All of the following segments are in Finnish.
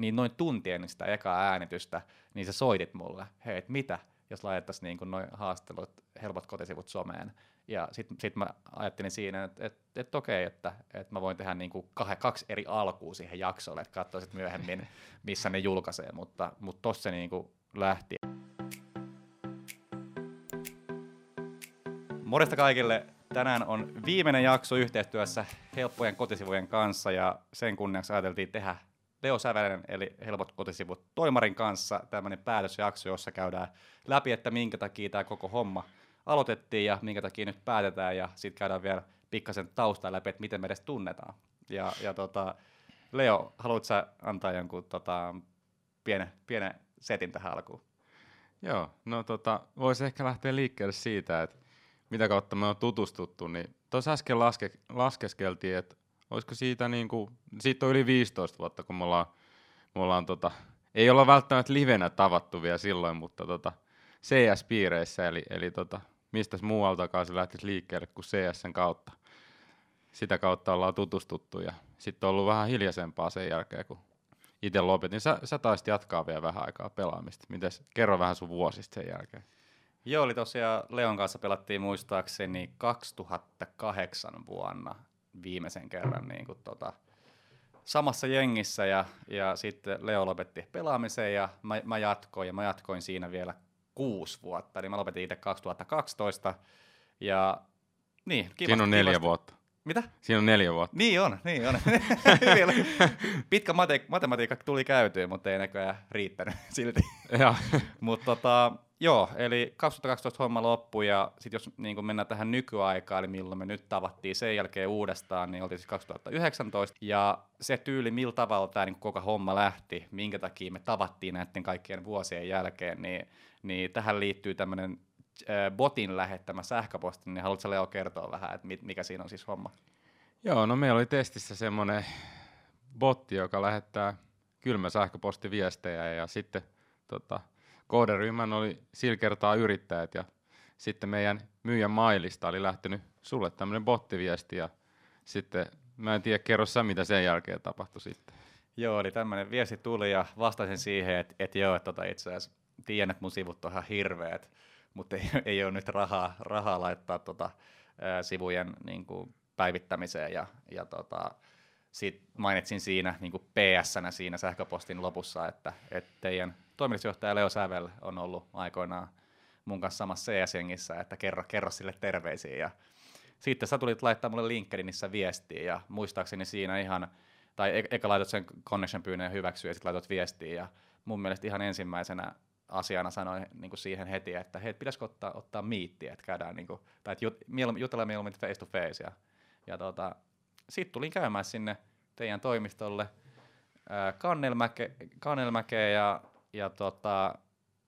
niin noin tuntien sitä ekaa äänitystä, niin sä soitit mulle, hei, et mitä, jos laitettaisiin niin kuin noin haastelut, helpot kotisivut someen. Ja sit mä ajattelin siinä, että okei, että mä voin tehdä niin kuin kaksi eri alkua siihen jaksolle, että katsoa sit myöhemmin, missä ne julkaisee, mutta tossa se niin kuin lähti. Morjesta kaikille! Tänään on viimeinen jakso yhteistyössä helppojen kotisivujen kanssa ja sen kunniaksi ajateltiin tehdä Leo Sävelinen eli helpot kotisivut toimarin kanssa tämmöinen päätösjakso, jossa käydään läpi, että minkä takia tämä koko homma aloitettiin ja minkä takia nyt päätetään ja sitten käydään vielä pikkasen taustaa läpi, että miten me edes tunnetaan. Ja Leo, haluatko sä antaa jonkun pienen setin tähän alkuun? Joo, no voisi ehkä lähteä liikkeelle siitä, että mitä kautta me on tutustuttu, niin tuossa äsken laskeskeltiin, että olisiko siitä on yli 15 vuotta, kun me ollaan ei olla välttämättä livenä tavattu vielä silloin, mutta CS-piireissä, eli mistäs muualtakaan se lähtisi liikkeelle kuin CS:n kautta. Sitä kautta ollaan tutustuttu ja sitten on ollut vähän hiljaisempaa sen jälkeen, kun itse lopetin. Sä taisit jatkaa vielä vähän aikaa pelaamista. Mites, kerro vähän sun vuosista sen jälkeen. Joo, eli tosiaan Leon kanssa pelattiin muistaakseni 2008 vuonna viimeisen kerran niin kuin samassa jengissä ja sitten Leo lopetti pelaamisen ja mä jatkoin siinä vielä 6 vuotta, niin mä lopetin itse 2012 ja niin. Siinä on 4 vuotta. Mitä? Siinä on 4 vuotta. Niin on. Pitkä matematiikka tuli käytyä, mutta ei näköjään riittänyt silti. Mutta eli 2012 homma loppui ja sitten jos niin kun mennään tähän nykyaikaan, eli milloin me nyt tavattiin sen jälkeen uudestaan, niin oltiin siis 2019. Ja se tyyli, millä tavalla tämä niin koko homma lähti, minkä takia me tavattiin näiden kaikkien vuosien jälkeen, niin tähän liittyy tämmöinen botin lähettämä sähköposti, niin haluatko Leo kertoa vähän, että mikä siinä on siis homma? Joo, no meillä oli testissä semmoinen botti, joka lähettää kylmä sähköpostiviestejä ja sitten kohderyhmän oli sillä kertaa yrittäjät ja sitten meidän myyjän mailista oli lähtenyt sulle tämmöinen bottiviesti ja sitten mä en tiedä, kerro sä mitä sen jälkeen tapahtui sitten. Joo, eli tämmöinen viesti tuli ja vastasin siihen, että joo, itse asiassa tiedän, että mun sivut on ihan hirveät, mutta ei ole nyt rahaa laittaa sivujen niin kuin päivittämiseen ja sit mainitsin siinä niin kuin PS-nä siinä sähköpostin lopussa, että teidän toimitusjohtaja Leo Sävel on ollut aikoinaan mun kanssa samassa CS-jengissä, että kerro sille terveisiä. Ja sitten sä tulit laittaa mulle LinkedInissä viestiä ja muistaakseni siinä eka laitot sen connection pyynnön ja hyväksyi ja sit laitot viestiä ja mun mielestä ihan ensimmäisenä asiana sanoin niin kuin siihen heti, että hei, pitäisikö ottaa miittiä, että käydään niin kuin, tai että jutellaan mieluummin face to face. Ja sitten tulin käymään sinne teidän toimistolle Kannelmäkeen ja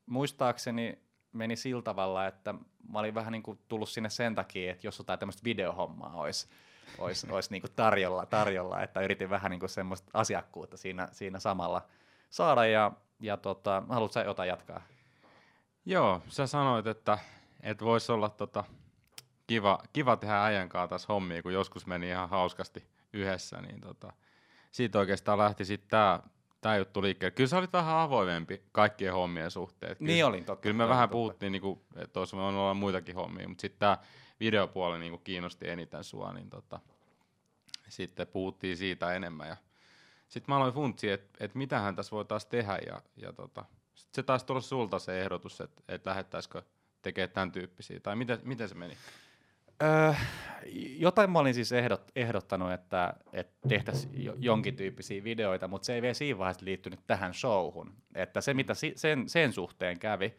muistaakseni meni sillä tavalla, että mä olin vähän niin kuin tullut sinne sen takia, että jos jotain tämmöistä videohommaa olisi niin kuin tarjolla, että yritin vähän niin kuin semmoista asiakkuutta siinä samalla saada ja haluatko sä jotain jatkaa? Joo, sä sanoit, että voisi olla kiva tehdä äijän kanssa taas hommia, kun joskus meni ihan hauskasti yhdessä, niin siitä oikeastaan lähti sitten tää juttu liikkeelle. Kyllä sä olit vähän avoimempi kaikkien hommien suhteen. Niin olin, totta. Kyllä me vähän puhuttiin, niinku, että olisi voinut olla muitakin hommia, mutta sitten tää videopuoli niinku kiinnosti eniten sua, niin sitten puhuttiin siitä enemmän ja sitten mä aloin funtsia, että mitähän tässä voitaisiin tehdä ja sitten se taisi tulla sulta se ehdotus, että lähettäisikö tekemään tämän tyyppisiä tai miten se meni? Jotain mä olin siis ehdottanut, että tehtäisiin jonkin tyyppisiä videoita, mutta se ei vielä siinä vaiheessa liittynyt tähän showhun. Että se mitä sen suhteen kävi,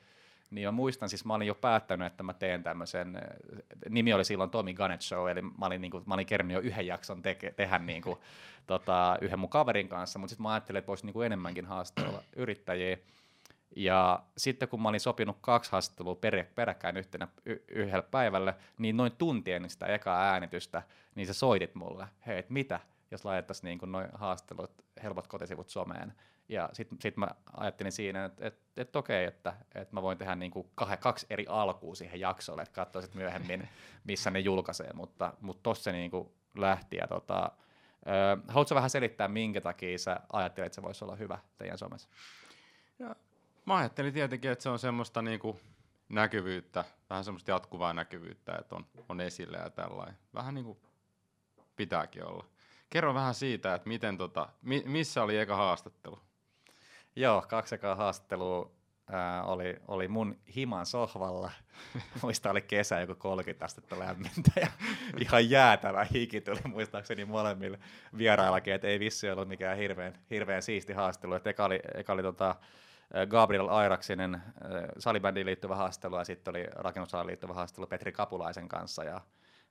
niin mä muistan, siis mä olin jo päättänyt, että mä teen tämmöisen, nimi oli silloin Tommi Gunnett Show, eli mä olin kerännyt jo 1 jakson tehdä niinku, yhden mun kaverin kanssa, mutta sitten mä ajattelin, että voisi niinku enemmänkin haasteella yrittäjiä. Ja sitten kun mä olin sopinut 2 haastattelua peräkkäin yhtenä yhdellä päivällä, niin noin tuntien sitä ekaa äänitystä, niin sä soitit mulle, hei, et mitä, jos laitettaisiin niinku noin haastelut, helpot kotisivut someen. Ja sit mä ajattelin siinä, että okei, että mä voin tehdä niinku kaksi eri alkua siihen jaksolle, että katsoa sit myöhemmin, missä ne julkaisee, mutta tossa se niinku lähti. Ja Haluatko vähän selittää, minkä takia sä ajattelet, että se voisi olla hyvä teidän somessa? No, mä ajattelin tietenkin, että se on semmoista niinku näkyvyyttä, vähän semmoista jatkuvaa näkyvyyttä, että on esillä ja tällainen. Vähän niin kuin pitääkin olla. Kerro vähän siitä, että miten missä oli eka haastattelu? Joo, 2 ekaa haastattelua oli mun himan sohvalla. Muista oli kesä, joku 30 astetta lämmintä ja ihan jäätävä hiki tuli muistaakseni molemmille vieraillakin, että ei vissiin ollut mikään hirveän siisti haastattelu. Et eka oli Gabriel Airaksinen salibändiin liittyvä haastattelu ja sitten oli rakennusalaan liittyvä haastattelu Petri Kapulaisen kanssa ja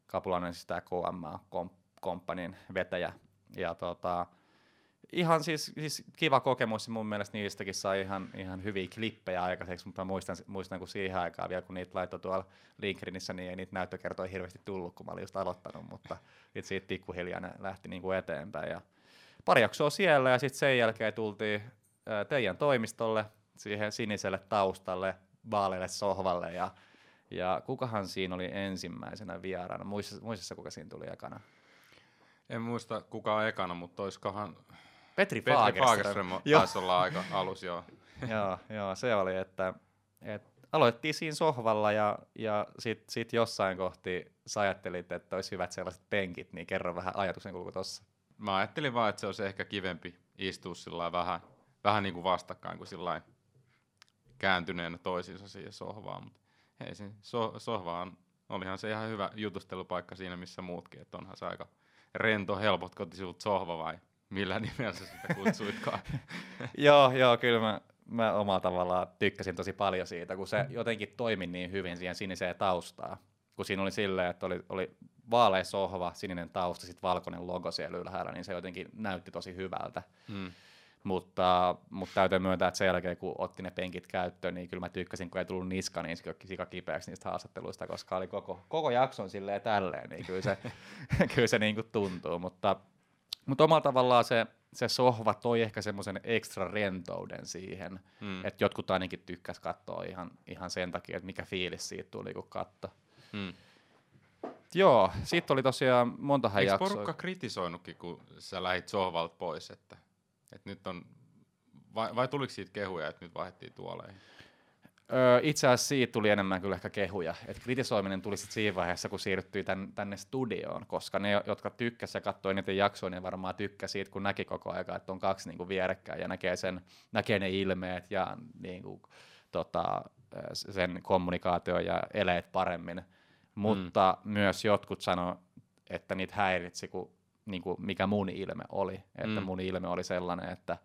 Kapulainen siis tämä KMA-komppanin vetäjä ja ihan siis kiva kokemus mun mielestä niistäkin sai ihan hyviä klippejä aikaiseksi, mutta muistan kun siihen aikaan vielä kun niitä laittoi tuolla LinkedInissä, niin ei niitä näyttökertoja hirveästi tullut, kun mä olin just aloittanut, mutta sitten siitä pikkuhiljaa ne lähti niinku eteenpäin ja pari jaksoa siellä ja sitten sen jälkeen tultiin teidän toimistolle, siihen siniselle taustalle, vaaleille sohvalle ja kukahan siinä oli ensimmäisenä vieraana? Muistissa kuka siinä tuli ekana? En muista kuka ekana, mutta oiskohan Petri Paagerström taisi olla aika alus, joo. Joo, se oli, että aloitettiin siinä sohvalla ja sit jossain kohti sä ajattelit, että olisi hyvät sellaiset penkit, niin kerro vähän ajatuksen kulku tossa. Mä ajattelin vaan, että se olisi ehkä kivempi istua sillä vähän niin kuin vastakkain kuin sillain kääntyneenä toisiinsa siihen sohvaan, mutta hei se sohvaan olihan se ihan hyvä jutustelupaikka siinä missä muutkin, että onhan se aika rento helpot kotisivut sohva vai millä nimellä sä sitä kutsuitkaan? Joo, kyllä mä omalla tavallaan tykkäsin tosi paljon siitä, kun se jotenkin toimi niin hyvin siihen siniseen taustaan, kun siinä oli silleen, että oli vaalea sohva, sininen tausta, sitten valkoinen logo siellä ylhäällä, niin se jotenkin näytti tosi hyvältä. Hmm. Mutta täytyy myöntää, että sen jälkeen kun otti ne penkit käyttöön, niin kyllä mä tykkäsin, kun ei tullut niska niin sikakipeäksi niistä haastatteluista, koska oli koko jakson silleen tälleen, niin kyllä se niin kuin tuntuu. Mutta omalla tavallaan se sohva toi ehkä semmoisen ekstra rentouden siihen, että jotkut ainakin tykkäs katsoa ihan sen takia, että mikä fiilis siitä tuli, kun katsoi. Joo, sit oli tosiaan montahan jaksoa. Eikö porukka kritisoinutkin, kun sä lähit sohvalta pois, että... Et nyt on, vai tuliko siitä kehuja, että nyt vaihdettiin tuoleihin? Itse asiassa siitä tuli enemmän kyllä ehkä kehuja. Et kritisoiminen tuli sitten siinä vaiheessa, kun siirryttiin tänne studioon, koska ne, jotka tykkäsivät ja katsoivat niitä jaksoja, ne varmaan tykkäsivät siitä, kun näki koko ajan, että on 2 niinku vierekkäin ja näkee ne ilmeet ja niinku, sen kommunikaatio ja eleet paremmin. Mutta myös jotkut sanoi, että niitä häiritsi, kun niin kuin mikä mun ilme oli, että mun ilme oli sellainen, että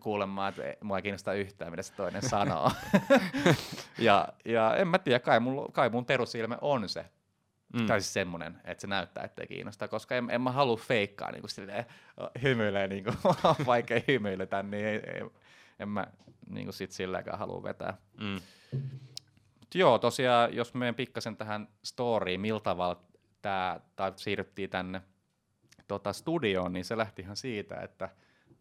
kuulemma, että mua ei kiinnostaa yhtään, mitä se toinen sanoo. ja en mä tiedä, kai mun perusilme on se, tai siis semmoinen, että se näyttää, ettei kiinnostaa, koska en mä halua feikkaa, niin kuin silleen hymyilee, niin kuin on vaikea hymyiletä, niin en mä niin kuin sit silläkään halua vetää. Mut joo, tosiaan, jos menen pikkasen tähän storyin, millä tavalla siirryttiin tänne studioon, niin se lähti ihan siitä, että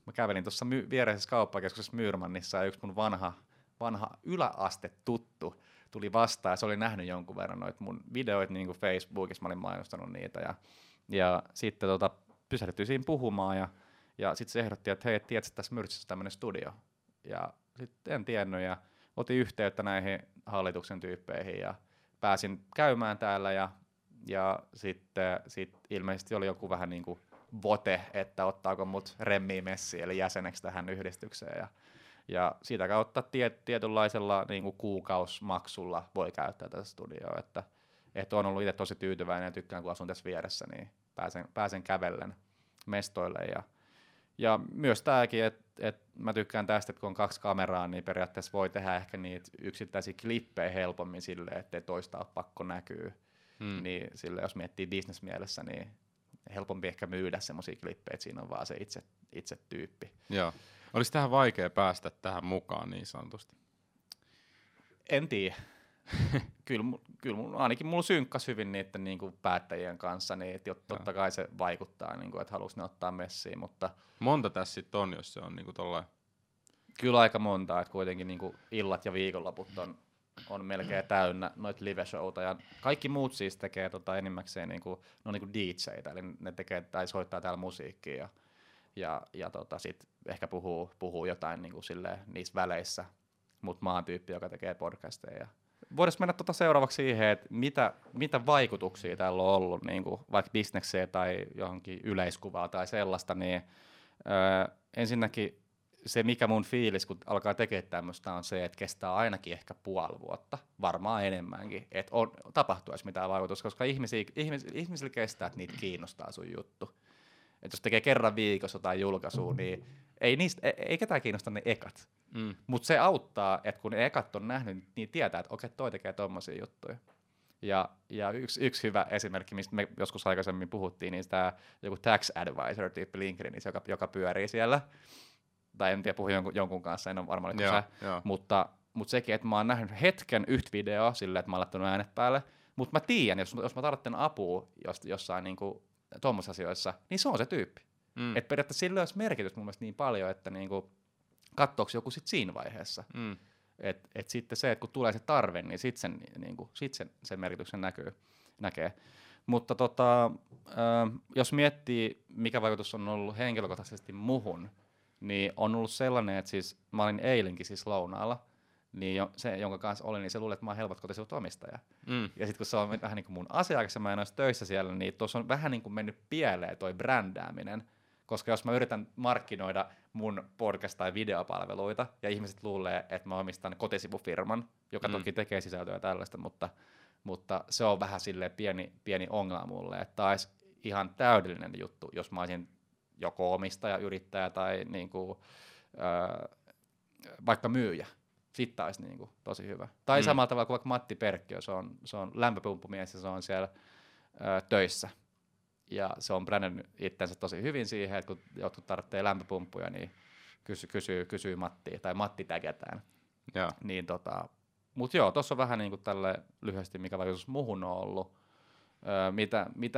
mä kävelin tuossa viereisessä kauppakeskuksessa Myyrmannissa ja yksi mun vanha yläastetuttu tuli vastaan ja se oli nähnyt jonkun verran noita mun videoita niin kuin Facebookissa, mä olin mainostanut niitä ja sitten pysähdyttiin siinä puhumaan ja sitten se ehdotti, että hei, tiedätkö, tässä Myyrtsissä tämmöinen studio ja sitten en tiennyt ja otin yhteyttä näihin hallituksen tyyppeihin ja pääsin käymään täällä ja sitten ilmeisesti oli joku vähän niin kuin vote, että ottaako mut remmiin messiin, eli jäseneksi tähän yhdistykseen. Ja siitä kautta tietynlaisella niin kuin kuukausimaksulla voi käyttää tätä studioa. Että on ollut itse tosi tyytyväinen ja tykkään, kun asun tässä vieressä, niin pääsen kävellen mestoille. Ja myös tämäkin, että mä tykkään tästä, että kun on 2 kameraa, niin periaatteessa voi tehdä ehkä niitä yksittäisiä klippejä helpommin sille, ettei toista ole pakko näkyä. Niin sille, jos miettii business-mielessä, niin helpompi ehkä myydä semmoisia klippejä, että siinä on vaan se itse tyyppi. Joo. Olisi tähän vaikea päästä tähän mukaan niin sanotusti? En tiedä. Kyllä ainakin mulla synkkas hyvin niiden niinku päättäjien kanssa, niin totta kai se vaikuttaa, niinku, että haluaisi ne ottaa messiin. Mutta monta tässä sitten on, jos se on niinku tollain? Kyllä aika monta, että kuitenkin niinku illat ja viikonloput on on melkein täynnä noita live-showta ja kaikki muut siis tekee enimmäkseen niinku DJ:itä, eli ne tekee tai soittaa täällä musiikkia ja sit ehkä puhuu jotain niinku silleen niissä väleissä, mut mä oon tyyppi, joka tekee podcasteja. Voidaanko mennä seuraavaksi siihen, että mitä vaikutuksia tällä on ollut, niin kuin vaikka bisnekseen tai johonkin yleiskuvaa tai sellaista, niin ensinnäkin se, mikä mun fiilis, kun alkaa tekemään tämmöistä, on se, että kestää ainakin ehkä puoli vuotta, varmaan enemmänkin, että tapahtuisi mitään vaikutusta, koska ihmisillä kestää, että niitä kiinnostaa sun juttu. Että jos tekee kerran viikossa tai julkaisua, niin ei ketään kiinnosta ne ekat. Mm. Mutta se auttaa, että kun ne ekat on nähnyt, niin tietää, että okei, toi tekee tommosia juttuja. Ja yksi hyvä esimerkki, mistä me joskus aikaisemmin puhuttiin, niin tämä joku tax advisor-tyyppi LinkedIn, joka pyörii siellä. Tai en tiedä, puhu jonkun kanssa, en ole varmaan nyt sä. Mutta sekin, että mä oon nähnyt hetken yhtä videoa silleen, että mä oon laittanut äänet päälle. Mutta mä tiedän, jos mä tarvitsen apua jossain niinku tuommoisissa asioissa, niin se on se tyyppi. Mm. Että periaatteessa sillä olisi merkitys mun mielestä niin paljon, että niinku, katsoako joku sitten siinä vaiheessa. Mm. Et sitten se, että kun tulee se tarve, niin sitten sen merkityksen näkee. Mutta jos miettii, mikä vaikutus on ollut henkilökohtaisesti muhun, niin on ollut sellainen, että siis mä olin eilenkin siis lounaalla, niin se, jonka kanssa olin, niin se luulee, että mä oon helpotkotisivut omistaja. Mm. Ja sitten kun se on vähän niin kuin mun asiakas ja mä en olisi töissä siellä, niin tuossa on vähän niin kuin mennyt pieleen toi brändääminen. Koska jos mä yritän markkinoida mun podcast- tai videopalveluita, ja ihmiset luulee, että mä omistan kotisivufirman, joka toki tekee sisältöä ja tällaista, mutta se on vähän silleen pieni ongelma mulle, että taas ihan täydellinen juttu, jos mä olisin joko omistaja, yrittäjä tai niinku, vaikka myyjä. Sitten taisi niinku tosi hyvä. Tai samalla tavalla kuin vaikka Matti Perkkiö, se on lämpöpumppumies ja se on siellä töissä. Ja se on brännännyt itsensä tosi hyvin siihen, että kun jotkut tarvitsee lämpöpumppuja, niin kysyy Mattia, tai Matti tägätään. Niin mut joo, tossa on vähän niinku tälle lyhyesti, mikä vaikutus muhun on ollut.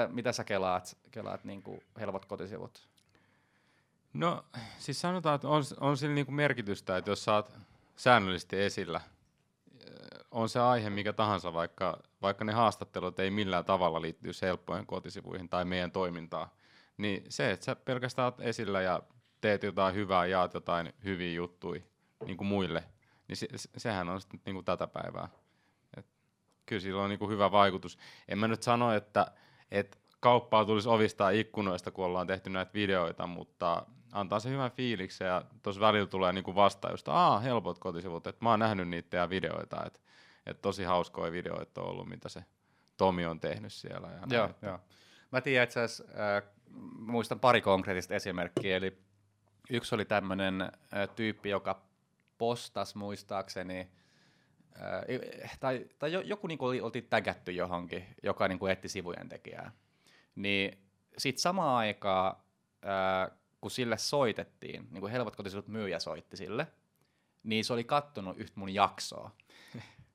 Mitä sä kelaat niinku helpot kotisivut? No siis sanotaan, että on sillä niinku merkitystä, että jos sä oot säännöllisesti esillä, on se aihe mikä tahansa, vaikka ne haastattelut ei millään tavalla liittyisi helppojen kotisivuihin tai meidän toimintaan, niin se, että sä pelkästään oot esillä ja teet jotain hyvää, jaat jotain hyviä juttuja niin kuin muille, niin sehän on sitten niin kuin tätä päivää. Et kyllä sillä on niin kuin hyvä vaikutus. En mä nyt sano, että kauppaa tulisi ovistaa ikkunoista, kun ollaan tehty näitä videoita, mutta antaa se hyvän fiiliksen ja tuossa välillä tulee niinku vastaan just, helpot kotisivut, että mä oon nähnyt niitä ja videoita, että tosi hauskoja videoita on ollut, mitä se Tomi on tehnyt siellä. Joo. Mä tiedän itse asiassa, muistan pari konkreettista esimerkkiä, eli yksi oli tämmönen tyyppi, joka postasi muistaakseni, tai joku niinku oltiin tägätty johonkin, joka niinku etsi sivujen tekijää, niin sit samaan aikaan kun sille soitettiin, niin kuin helpotkotisivut myyjä soitti sille, niin se oli kattonut yhtä mun jaksoa.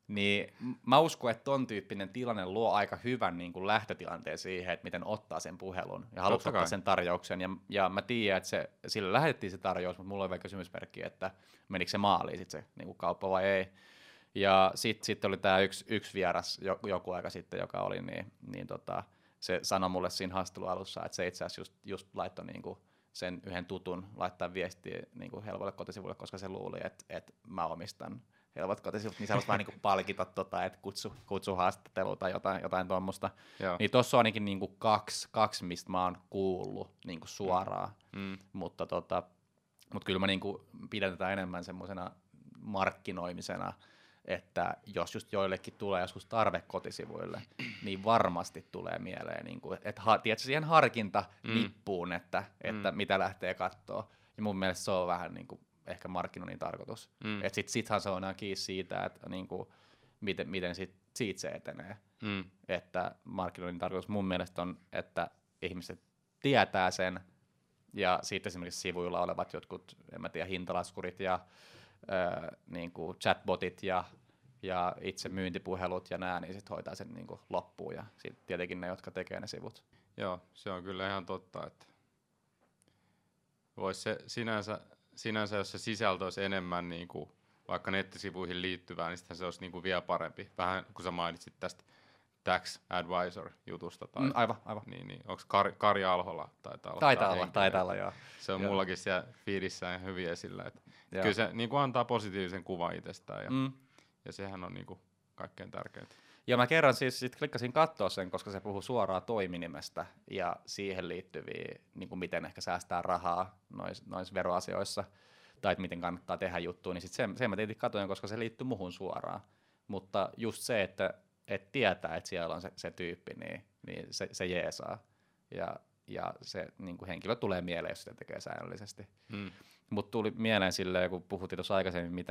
Niin mä uskon, että ton tyyppinen tilanne luo aika hyvän niin kuin lähtötilanteen siihen, että miten ottaa sen puhelun ja haluaa ottaa sen tarjouksen. Ja mä tiedän, että sille lähetettiin se tarjous, mutta mulla oli vielä kysymysmerkki, että menikö se maaliin sitten se niin kuin kauppa vai ei. Ja sitten oli tää yksi vieras joku aika sitten, joka oli, se sanoi mulle siinä haastattelun alussa, että se itse asiassa just laittoi niin kuin sen yhden tutun laittaa viestiä niin kuin helpolle kotisivulle, koska se luuli, että mä omistan helpot kotisivut, niin se haluaisi vähän niin kuin palkita, että kutsu haastattelua tai jotain tuommoista. Niin tossa on ainakin niin kuin kaksi, mistä mä oon kuullut niin kuin suoraan, mutta kyllä mä niin kuin pidän tätä enemmän semmoisena markkinoimisena, että jos just joillekin tulee joskus tarve kotisivuille, niin varmasti tulee mieleen, niin kuin, että tiedätkö, siihen harkinta nippuun, että mitä lähtee katsoa. Ja mun mielestä se on vähän niin kuin ehkä markkinoinnin tarkoitus. Että sittenhän se on aina kiinni siitä, että niin kuin, miten siitä se etenee. Että markkinoinnin tarkoitus mun mielestä on, että ihmiset tietää sen, ja sitten esimerkiksi sivuilla olevat jotkut, en mä tiedä, hintalaskurit ja niin kuin chatbotit ja itse myyntipuhelut ja nää, niin sit hoitaa sen niin kuin loppuun ja sit tietenkin ne, jotka tekee ne sivut. Joo, se on kyllä ihan totta, että vois se sinänsä jos se sisältö olisi enemmän niin kuin vaikka nettisivuihin liittyvää, niin sitten se olisi niin kuin vielä parempi. Vähän kun sä mainitsit tästä Tax Advisor-jutusta. Tai, aivan. Niin, onko Kari Alhola? Taitaa olla, joo. Se on mullakin siellä feedissä ihan hyvin esillä. Kyllä se niin kuin antaa positiivisen kuvan itsestään ja sehän on niin kuin kaikkein tärkeintä. Ja mä kerran sit klikkasin katsoa sen, koska se puhuu suoraan toiminimestä ja siihen liittyviä, niin kuin miten ehkä säästää rahaa noissa veroasioissa tai että miten kannattaa tehdä juttuja, niin sitten sen mä tietenkin katsoin, koska se liittyy muhun suoraan. Mutta just se, että tietää, että siellä on se tyyppi, niin se jeesaa ja se niin kuin henkilö tulee mieleen, jos sitä tekee säännöllisesti. Mutta tuli mieleen silleen, kun puhuttiin tuossa aikaisemmin,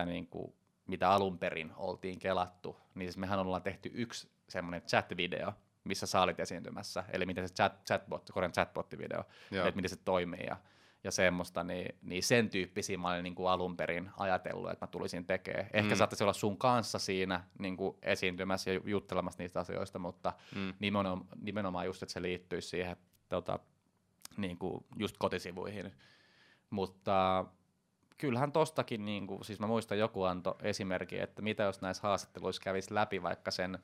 mitä alun perin oltiin kelattu, niin siis mehän ollaan tehty yksi semmoinen chat-video, missä sä olit esiintymässä, eli miten se chatbot-video, että miten se toimii ja semmoista, niin sen tyyppisiä mä olin niin kuin alun perin ajatellut, että mä tulisin tekemään. Ehkä saattaisi olla sun kanssa siinä niin kuin esiintymässä ja juttelemassa niistä asioista, mutta nimenomaan just, että se liittyisi siihen niin kuin just kotisivuihin, mutta kyllähän tostakin, niin kuin, siis mä muistan joku antoi esimerkki, että mitä jos näissä haastatteluissa kävisi läpi vaikka sen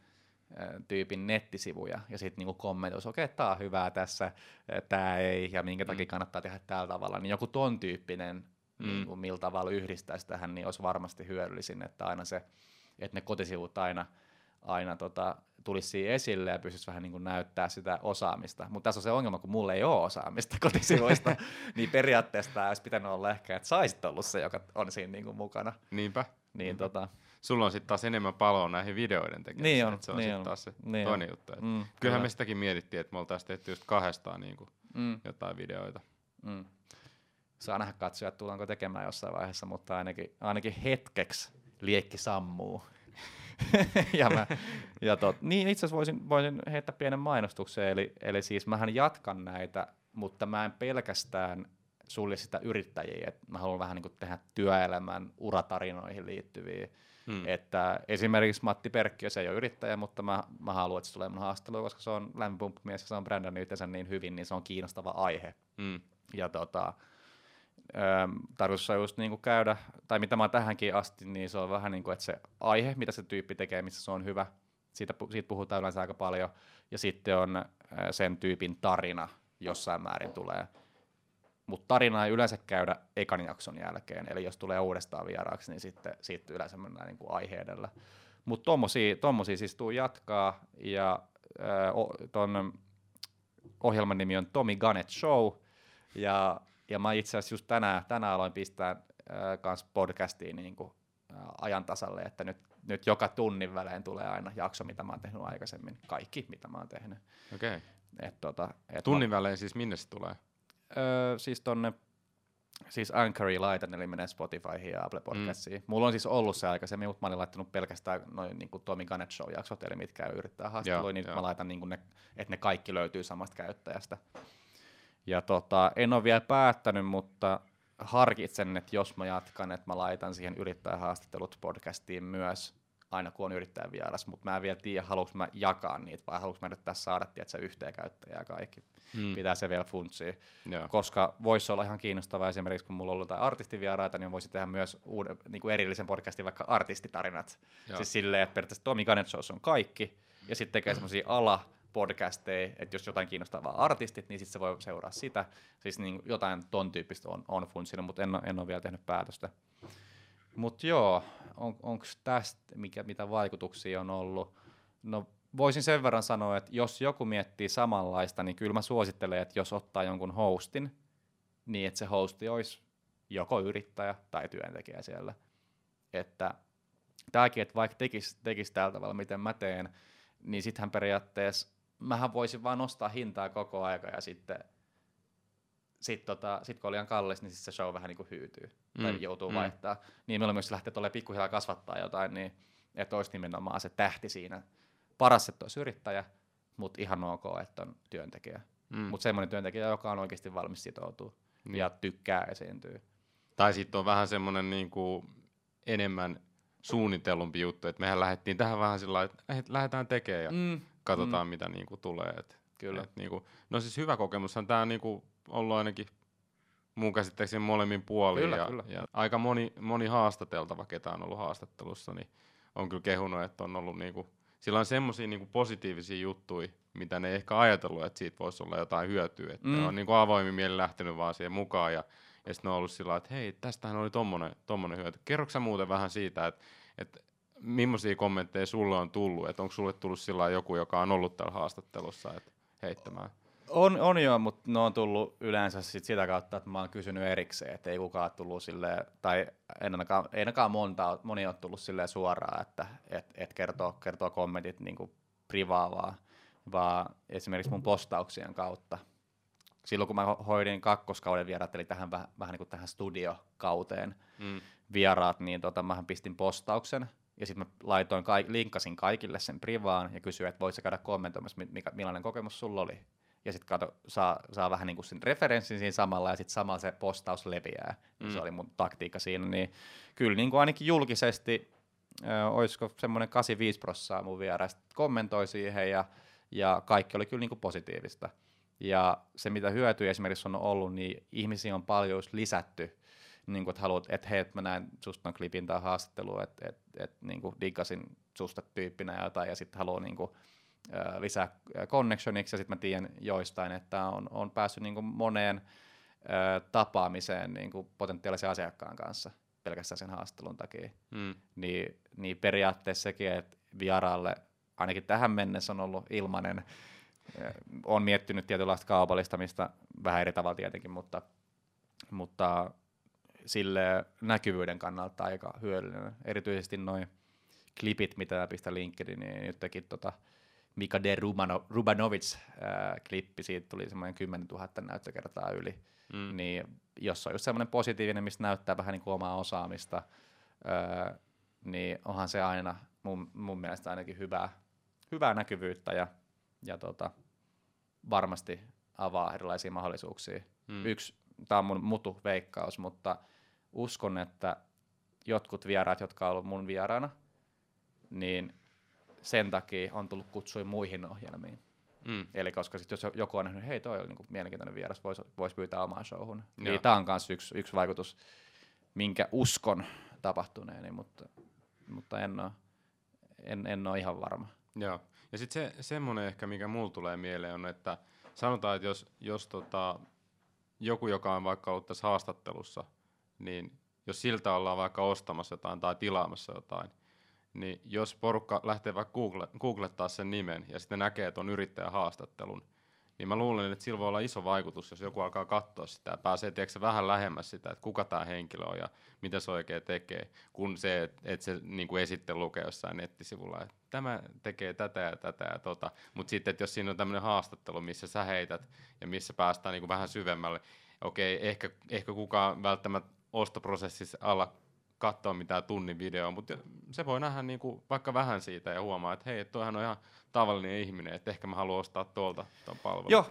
tyypin nettisivuja ja sitten niin kommentoisi, okei, tää on hyvää tässä, tää ei ja minkä takia kannattaa tehdä tällä tavalla, niin joku ton tyyppinen, niin kuin, millä tavalla yhdistäisi tähän, niin olisi varmasti hyödyllisin, että aina se, että ne kotisivut aina tulisi siihen esille ja pystyisi vähän niin kuin näyttää sitä osaamista. Mutta tässä on se ongelma, kun mulla ei ole osaamista kotisivuista, niin periaatteessa tämä olisi pitänyt olla ehkä, että saisit ollut se, joka on siinä niin kuin mukana. Niinpä. Sulla on sitten taas enemmän paloa näihin videoiden tekemiseen. Niin on. Se on niin sitten taas se toinen juttu. Kyllähän me sitäkin mietittiin, että me oltaisiin tehty just 200 niin kuin jotain videoita. Saa nähdä katsoja, että tullaanko tekemään jossain vaiheessa, mutta ainakin hetkeksi liekki sammuu. Niin itse asiassa voisin heittää pienen mainostuksen, eli siis mähän jatkan näitä, mutta mä en pelkästään sulje sitä yrittäjiä, että mä haluan vähän niin kuin tehdä työelämän uratarinoihin liittyviä, että esimerkiksi Matti Perkkiö, se ei ole yrittäjä, mutta mä haluan, että se tulee mun haasteluun, koska se on lämpöpumppumies ja se on brändännyt itsensä niin hyvin, niin se on kiinnostava aihe, ja tarkoitus on just niin kuin käydä, tai mitä mä oon tähänkin asti, niin se on vähän niin kuin, että se aihe, mitä se tyyppi tekee, missä se on hyvä, siitä puhutaan yleensä aika paljon, ja sitten on sen tyypin tarina jossain määrin tulee. Mutta tarinaa ei yleensä käydä ekan jakson jälkeen, eli jos tulee uudestaan vieraaksi, niin sitten siitä yleensä mennään niin kuin aihe edellä. Mutta tommosia siis tuu jatkaa, ja ton ohjelman nimi on Tommi Gunnett Show, ja mä itse asiassa just tänään aloin pistää kans podcastiin niin kuin, ajan tasalle, että nyt joka tunnin välein tulee aina jakso, mitä mä oon tehnyt aikaisemmin. Kaikki, mitä mä oon tehnyt. Okei. Tunnin välein siis minne se tulee? Siis tonne Anchoriin laitan, eli menee Spotifyhin ja Apple Podcastiin. Mulla on siis ollut se aikaisemmin, mutta mä olin laittanut pelkästään noin niin kuin Tommi Gunnett Show-jaksot, eli mitkä yrittää haastattelua, niin mä laitan, niin kuin että ne kaikki löytyy samasta käyttäjästä. Ja en ole vielä päättänyt, mutta harkitsen, että jos mä jatkan, että mä laitan siihen yrittäjähaastattelut podcastiin myös, aina kun on yrittäjän vieras, mutta mä en vielä tiedä, haluanko mä jakaa niitä vai haluanko mä nyt tässä saada, että se yhteen käyttäjää kaikki. Pitää se vielä funtsia, koska voisi olla ihan kiinnostavaa esimerkiksi, kun mulla on ollut jotain artistivieraita, niin voisi tehdä myös niin kuin erillisen podcastin vaikka artistitarinat. Siis silleen, että periaatteessa Tommi Gunnett Show on kaikki ja sitten tekee semmoisia podcasteja, että jos jotain kiinnostavaa artistit, niin sitten se voi seuraa sitä. Siis niin jotain ton tyyppistä on funtsina, mutta en ole vielä tehnyt päätöstä. Mutta onko tästä, mitä vaikutuksia on ollut? No voisin sen verran sanoa, että jos joku miettii samanlaista, niin kyllä mä suosittelen, että jos ottaa jonkun hostin, niin että se hosti olisi joko yrittäjä tai työntekijä siellä. Että tämäkin, että vaikka tekisi tällä tavalla, miten mä teen, niin sittenhän periaatteessa mähän voisin vaan nostaa hintaa koko aika ja sitten kun oli ihan kallis, niin se show vähän niin kuin hyytyy tai joutuu vaihtaa. Niin meillä myös lähtee tolleen pikkuhiljaa kasvattaa jotain, niin että olisi nimenomaan se tähti siinä. Paras, että olisi yrittäjä, mutta ihan ok, että on työntekijä. Mutta semmoinen työntekijä, joka on oikeasti valmis sitoutua ja tykkää esiintyä. Tai sitten on vähän semmoinen niinku enemmän suunnitellumpi juttu, että mehän lähdettiin tähän vähän sillä lailla, että lähdetään tekemään ja katsotaan, mitä niinku tulee. Kyllä. Niinku, no siis hyvä kokemushan tämä on niinku ollut ainakin mun käsittääkseni molemmin puolin. Kyllä, ja, kyllä. Ja aika moni haastateltava, ketä on ollut haastattelussa, niin on kyllä kehunut, että on ollut niinku, sillä on semmosia niinku positiivisia juttuja, mitä ne ei ehkä ajatellut, että siitä voisi olla jotain hyötyä. Että ne on niinku avoimin mieli lähtenyt vaan siihen mukaan ja sitten on ollut sillä, että hei, tästähän oli tommonen hyöty. Kerroksä muuten vähän siitä, että millaisia kommentteja sulle on tullut, että onko sulle tullut sillä joku, joka on ollut täällä haastattelussa, että heittämään? On joo, mutta ne on tullut yleensä sitä kautta, että mä oon kysynyt erikseen, että ei kukaan tullut silleen, tai ainakaan moni on tullut silleen suoraan, että et kertoo kommentit niinku privaavaa, vaan esimerkiksi mun postauksien kautta. Silloin kun mä hoidin kakkoskauden vieraat, eli tähän, vähän niin kuin tähän studiokauteen vieraat, niin mähän pistin postauksen, ja sitten mä linkkasin kaikille sen privaan ja kysyin, että voit sä käydä kommentoimassa, millainen kokemus sulla oli. Ja sitten saa vähän niin kuin sen referenssin siinä samalla, ja sitten samalla se postaus leviää. Se oli mun taktiikka siinä, niin kyllä niin kuin ainakin julkisesti, olisiko semmoinen 85% mun vieraista kommentoi siihen, ja kaikki oli kyllä niin kuin positiivista. Ja se, mitä hyötyä esimerkiksi on ollut, niin ihmisiä on paljon lisätty, niin kuin, että haluat, että hei, mä näen susta ton klipin tai haastattelua, että niin kuin diggasin susta tyyppinä ja jotain, ja sitten haluaa niin kuin lisää connectioniksi, ja sitten mä tiedän joistain, että on päässyt niin kuin moneen tapaamiseen niin kuin potentiaalisen asiakkaan kanssa pelkästään sen haastattelun takia. Niin periaatteessa sekin, että vieraalle ainakin tähän mennessä on ollut ilmainen. Olen miettinyt tietynlaista kaupallistamista vähän eri tavalla tietenkin, mutta sille näkyvyyden kannalta aika hyödyllinen. Erityisesti nuo klipit, mitä mä pistän LinkedIniin, niin nytkin Mika D. Rubanovic-klippi, siitä tuli semmoinen 10 000 näyttökertaa yli. Niin jos on just semmoinen positiivinen, mistä näyttää vähän niin kuin omaa osaamista, niin onhan se aina mun mielestä ainakin hyvää näkyvyyttä ja varmasti avaa erilaisia mahdollisuuksia. Tämä on mun mutuveikkaus, mutta uskon, että jotkut vieraat, jotka on ollut mun vieraana, niin sen takia on tullut kutsua muihin ohjelmiin. Eli koska sit jos joku on nähnyt, hei toi oli niinku mielenkiintoinen vieras, vois pyytää omaan showhun. Niin tämä on myös yksi vaikutus, minkä uskon tapahtuneeni, mutta en ole ihan varma. Joo. Ja sitten semmoinen ehkä, mikä mulle tulee mieleen on, että sanotaan, että jos joku, joka on vaikka ollut tässä haastattelussa, niin jos siltä ollaan vaikka ostamassa jotain tai tilaamassa jotain, niin jos porukka lähtee vaikka googlettaa sen nimen ja sitten näkee tuon yrittäjän haastattelun, niin mä luulen, että sillä voi olla iso vaikutus, jos joku alkaa katsoa sitä ja pääsee vähän lähemmäs sitä, että kuka tämä henkilö on ja mitä se oikein tekee, kun se, että se niin esitte lukee jossain nettisivulla, että tämä tekee tätä ja tätä ja tota. Mutta sitten, että jos siinä on tämmöinen haastattelu, missä sä heität ja missä päästään niin vähän syvemmälle, okei, ehkä kukaan välttämättä ostoprosessissa alla katsoa mitään tunnin videoa, mutta se voi nähdä niinku vaikka vähän siitä ja huomaa, että hei, toihan on ihan tavallinen ihminen, että ehkä mä haluan ostaa tuolta ton palvelun.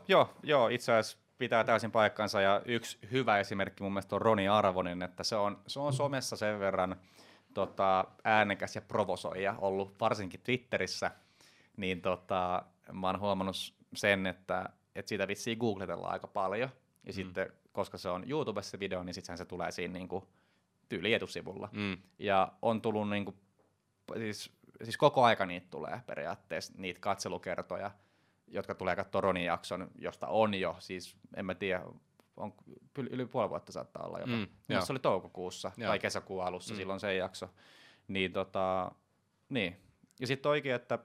Joo, itse asiassa pitää täysin paikkansa, ja yksi hyvä esimerkki mun mielestä on Roni Arvonen, että se on somessa sen verran äänekäs ja provosoija ollut, varsinkin Twitterissä, niin mä oon huomannut sen, että siitä vissiin googletellaan aika paljon, ja sitten koska se on YouTubessa se video, niin sittenhän se tulee siinä niinku tyyli etusivulla. Ja on tullut niinku, siis koko aika niitä tulee periaatteessa, niitä katselukertoja, jotka tulee katsoa Ronin jakson, josta on jo, siis en mä tiedä, on yli puoli vuotta saattaa olla jopa. Se oli toukokuussa tai kesäkuun alussa silloin se jakso. Niin. Ja sitten oikein, että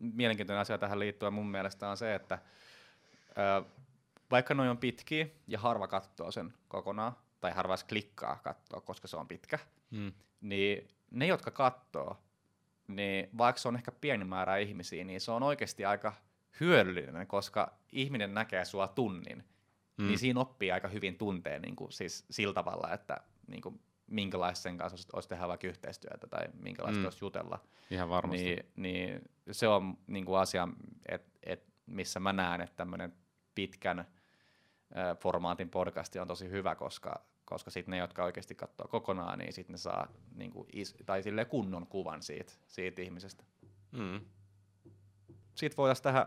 mielenkiintoinen asia tähän liittyen mun mielestä on se, että vaikka noi on pitkiä ja harva katsoo sen kokonaan, tai harva edes klikkaa katsoa, koska se on pitkä, niin ne, jotka katsoo, niin vaikka se on ehkä pieni määrä ihmisiä, niin se on oikeasti aika hyödyllinen, koska ihminen näkee sua tunnin, niin siinä oppii aika hyvin tunteen niin kuin, siis sillä tavalla, että niin kuin, minkälaista sen kanssa olisi tehdä vaikka yhteistyötä tai minkälaista olisi jutella. Ihan varmasti. Niin se on niin kuin asia, missä mä näen, että tämmöinen pitkän formaatin podcasti on tosi hyvä, koska sit ne, jotka oikeasti katsoo kokonaan, niin sitten ne saa niinku tai silleen kunnon kuvan siitä ihmisestä. Sitten voitaisiin tähän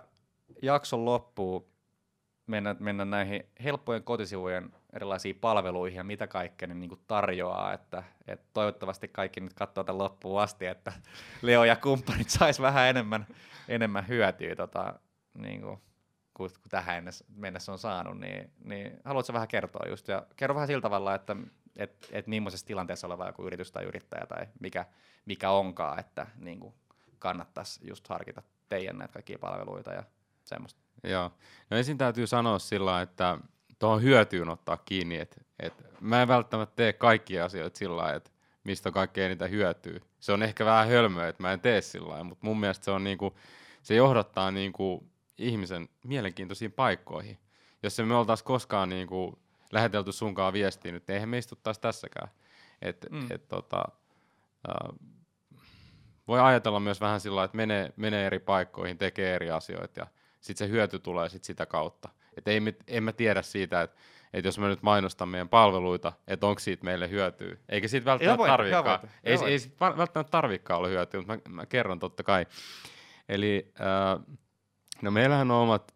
jakson loppuun mennä näihin helppojen kotisivujen erilaisiin palveluihin ja mitä kaikkea ne niin tarjoaa, että toivottavasti kaikki nyt katsoo tämän loppuun asti, että Leo ja kumppanit sais vähän enemmän hyötyä niin kuin tähän mennessä on saanut, niin haluatko vähän kertoa just, ja kerro vähän sillä tavalla, että millaisessa tilanteessa oleva joku yritys tai yrittäjä tai mikä onkaan, että niin kuin kannattaisi just harkita teidän näitä kaikkia palveluita ja semmoista. Joo, no ensin täytyy sanoa sillä, että tuohon hyötyyn ottaa kiinni, että mä en välttämättä tee kaikkia asioita sillä, että mistä kaikkea niitä hyötyy. Se on ehkä vähän hölmöä, että mä en tee sillä, mutta mun mielestä se on niinku, se johdattaa niinku ihmisen mielenkiintoisiin paikkoihin. Jos me oltais koskaan niinku lähetelty sunkaan viestiä nyt, niin eihän me istuttaisi tässäkään. Voi ajatella myös vähän sillä, että menee eri paikkoihin, tekee eri asioita ja sitten se hyöty tulee sit sitä kautta. Et en mä tiedä siitä, että jos mä nyt mainostan meidän palveluita, että onko siitä meille hyötyä. Eikä siitä välttämättä tarvikaan. Ei siitä välttämättä tarvikaan olla hyötyä, mutta mä kerron totta kai. Eli no meillähän on omat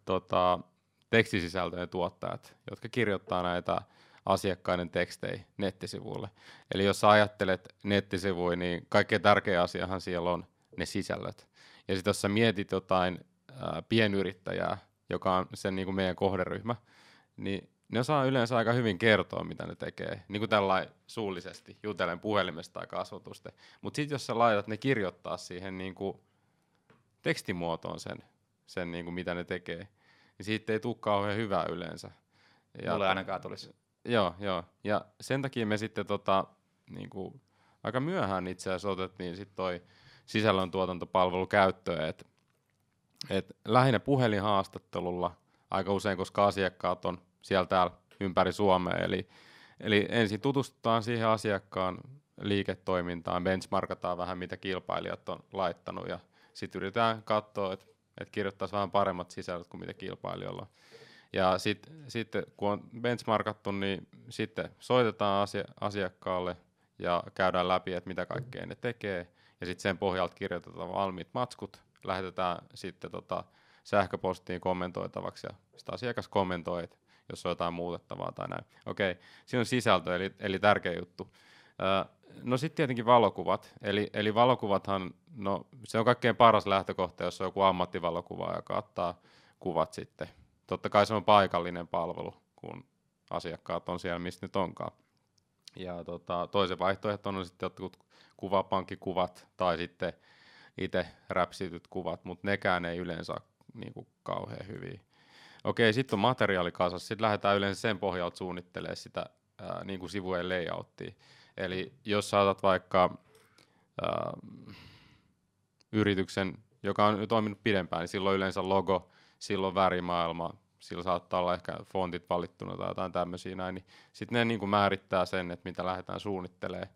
tekstisisältöjen tuottajat, jotka kirjoittaa näitä asiakkaiden tekstejä nettisivuille. Eli jos sä ajattelet nettisivuja, niin kaikkein tärkeä asiahan siellä on ne sisällöt. Ja sitten jos sä mietit jotain pienyrittäjää, joka on sen niin kuin meidän kohderyhmä, niin ne osaa yleensä aika hyvin kertoa, mitä ne tekee. Niin kuin tällainen suullisesti, jutellen puhelimesta tai kasvotusten. Mutta sitten jos sä laitat ne kirjoittaa siihen niin kuin tekstimuotoon sen niin kuin mitä ne tekee, niin siitä ei tule kauhean hyvää yleensä. Mulle ainakaan tulisi. Joo. Ja sen takia me sitten niin kuin aika myöhään itse asiassa otettiin sitten toi sisällöntuotantopalvelu käyttöön, että lähinnä puhelinhaastattelulla aika usein, koska asiakkaat on siellä täällä ympäri Suomea, eli ensin tutustutaan siihen asiakkaan liiketoimintaan, benchmarkataan vähän mitä kilpailijat on laittanut ja sitten yritetään katsoa, että kirjoittaisi vähän paremmat sisällöt kuin mitä kilpailijoilla on. Ja sitten kun on benchmarkattu, niin sitten soitetaan asiakkaalle ja käydään läpi, että mitä kaikkea ne tekee ja sitten sen pohjalta kirjoitetaan valmiit matskut. Lähetetään sitten sähköpostiin kommentoitavaksi ja sitä asiakas kommentoi, että jos on jotain muutettavaa tai näin. Okei, siinä on sisältö, eli tärkeä juttu. No sitten tietenkin valokuvat. Eli valokuvathan, no se on kaikkein paras lähtökohta, jos on joku ammattivalokuvaaja, joka ottaa kuvat sitten. Totta kai se on paikallinen palvelu, kun asiakkaat on siellä, mistä nyt onkaan. Ja toisen vaihtoehto on sitten jotkut kuvapankkikuvat tai sitten itse räpsityt kuvat, mutta nekään ei yleensä ole niinku kauhean hyviä. Okei, sitten on materiaalikasas, sitten lähdetään yleensä sen pohjalta suunnittelemaan sitä niinku sivujen layouttia. Eli jos sä otat vaikka yrityksen, joka on toiminut pidempään, niin silloin yleensä logo, silloin värimaailma, silloin saattaa olla ehkä fontit valittuna tai jotain tämmöisiä näin, niin sitten ne niinku määrittää sen, että mitä lähdetään suunnittelemaan.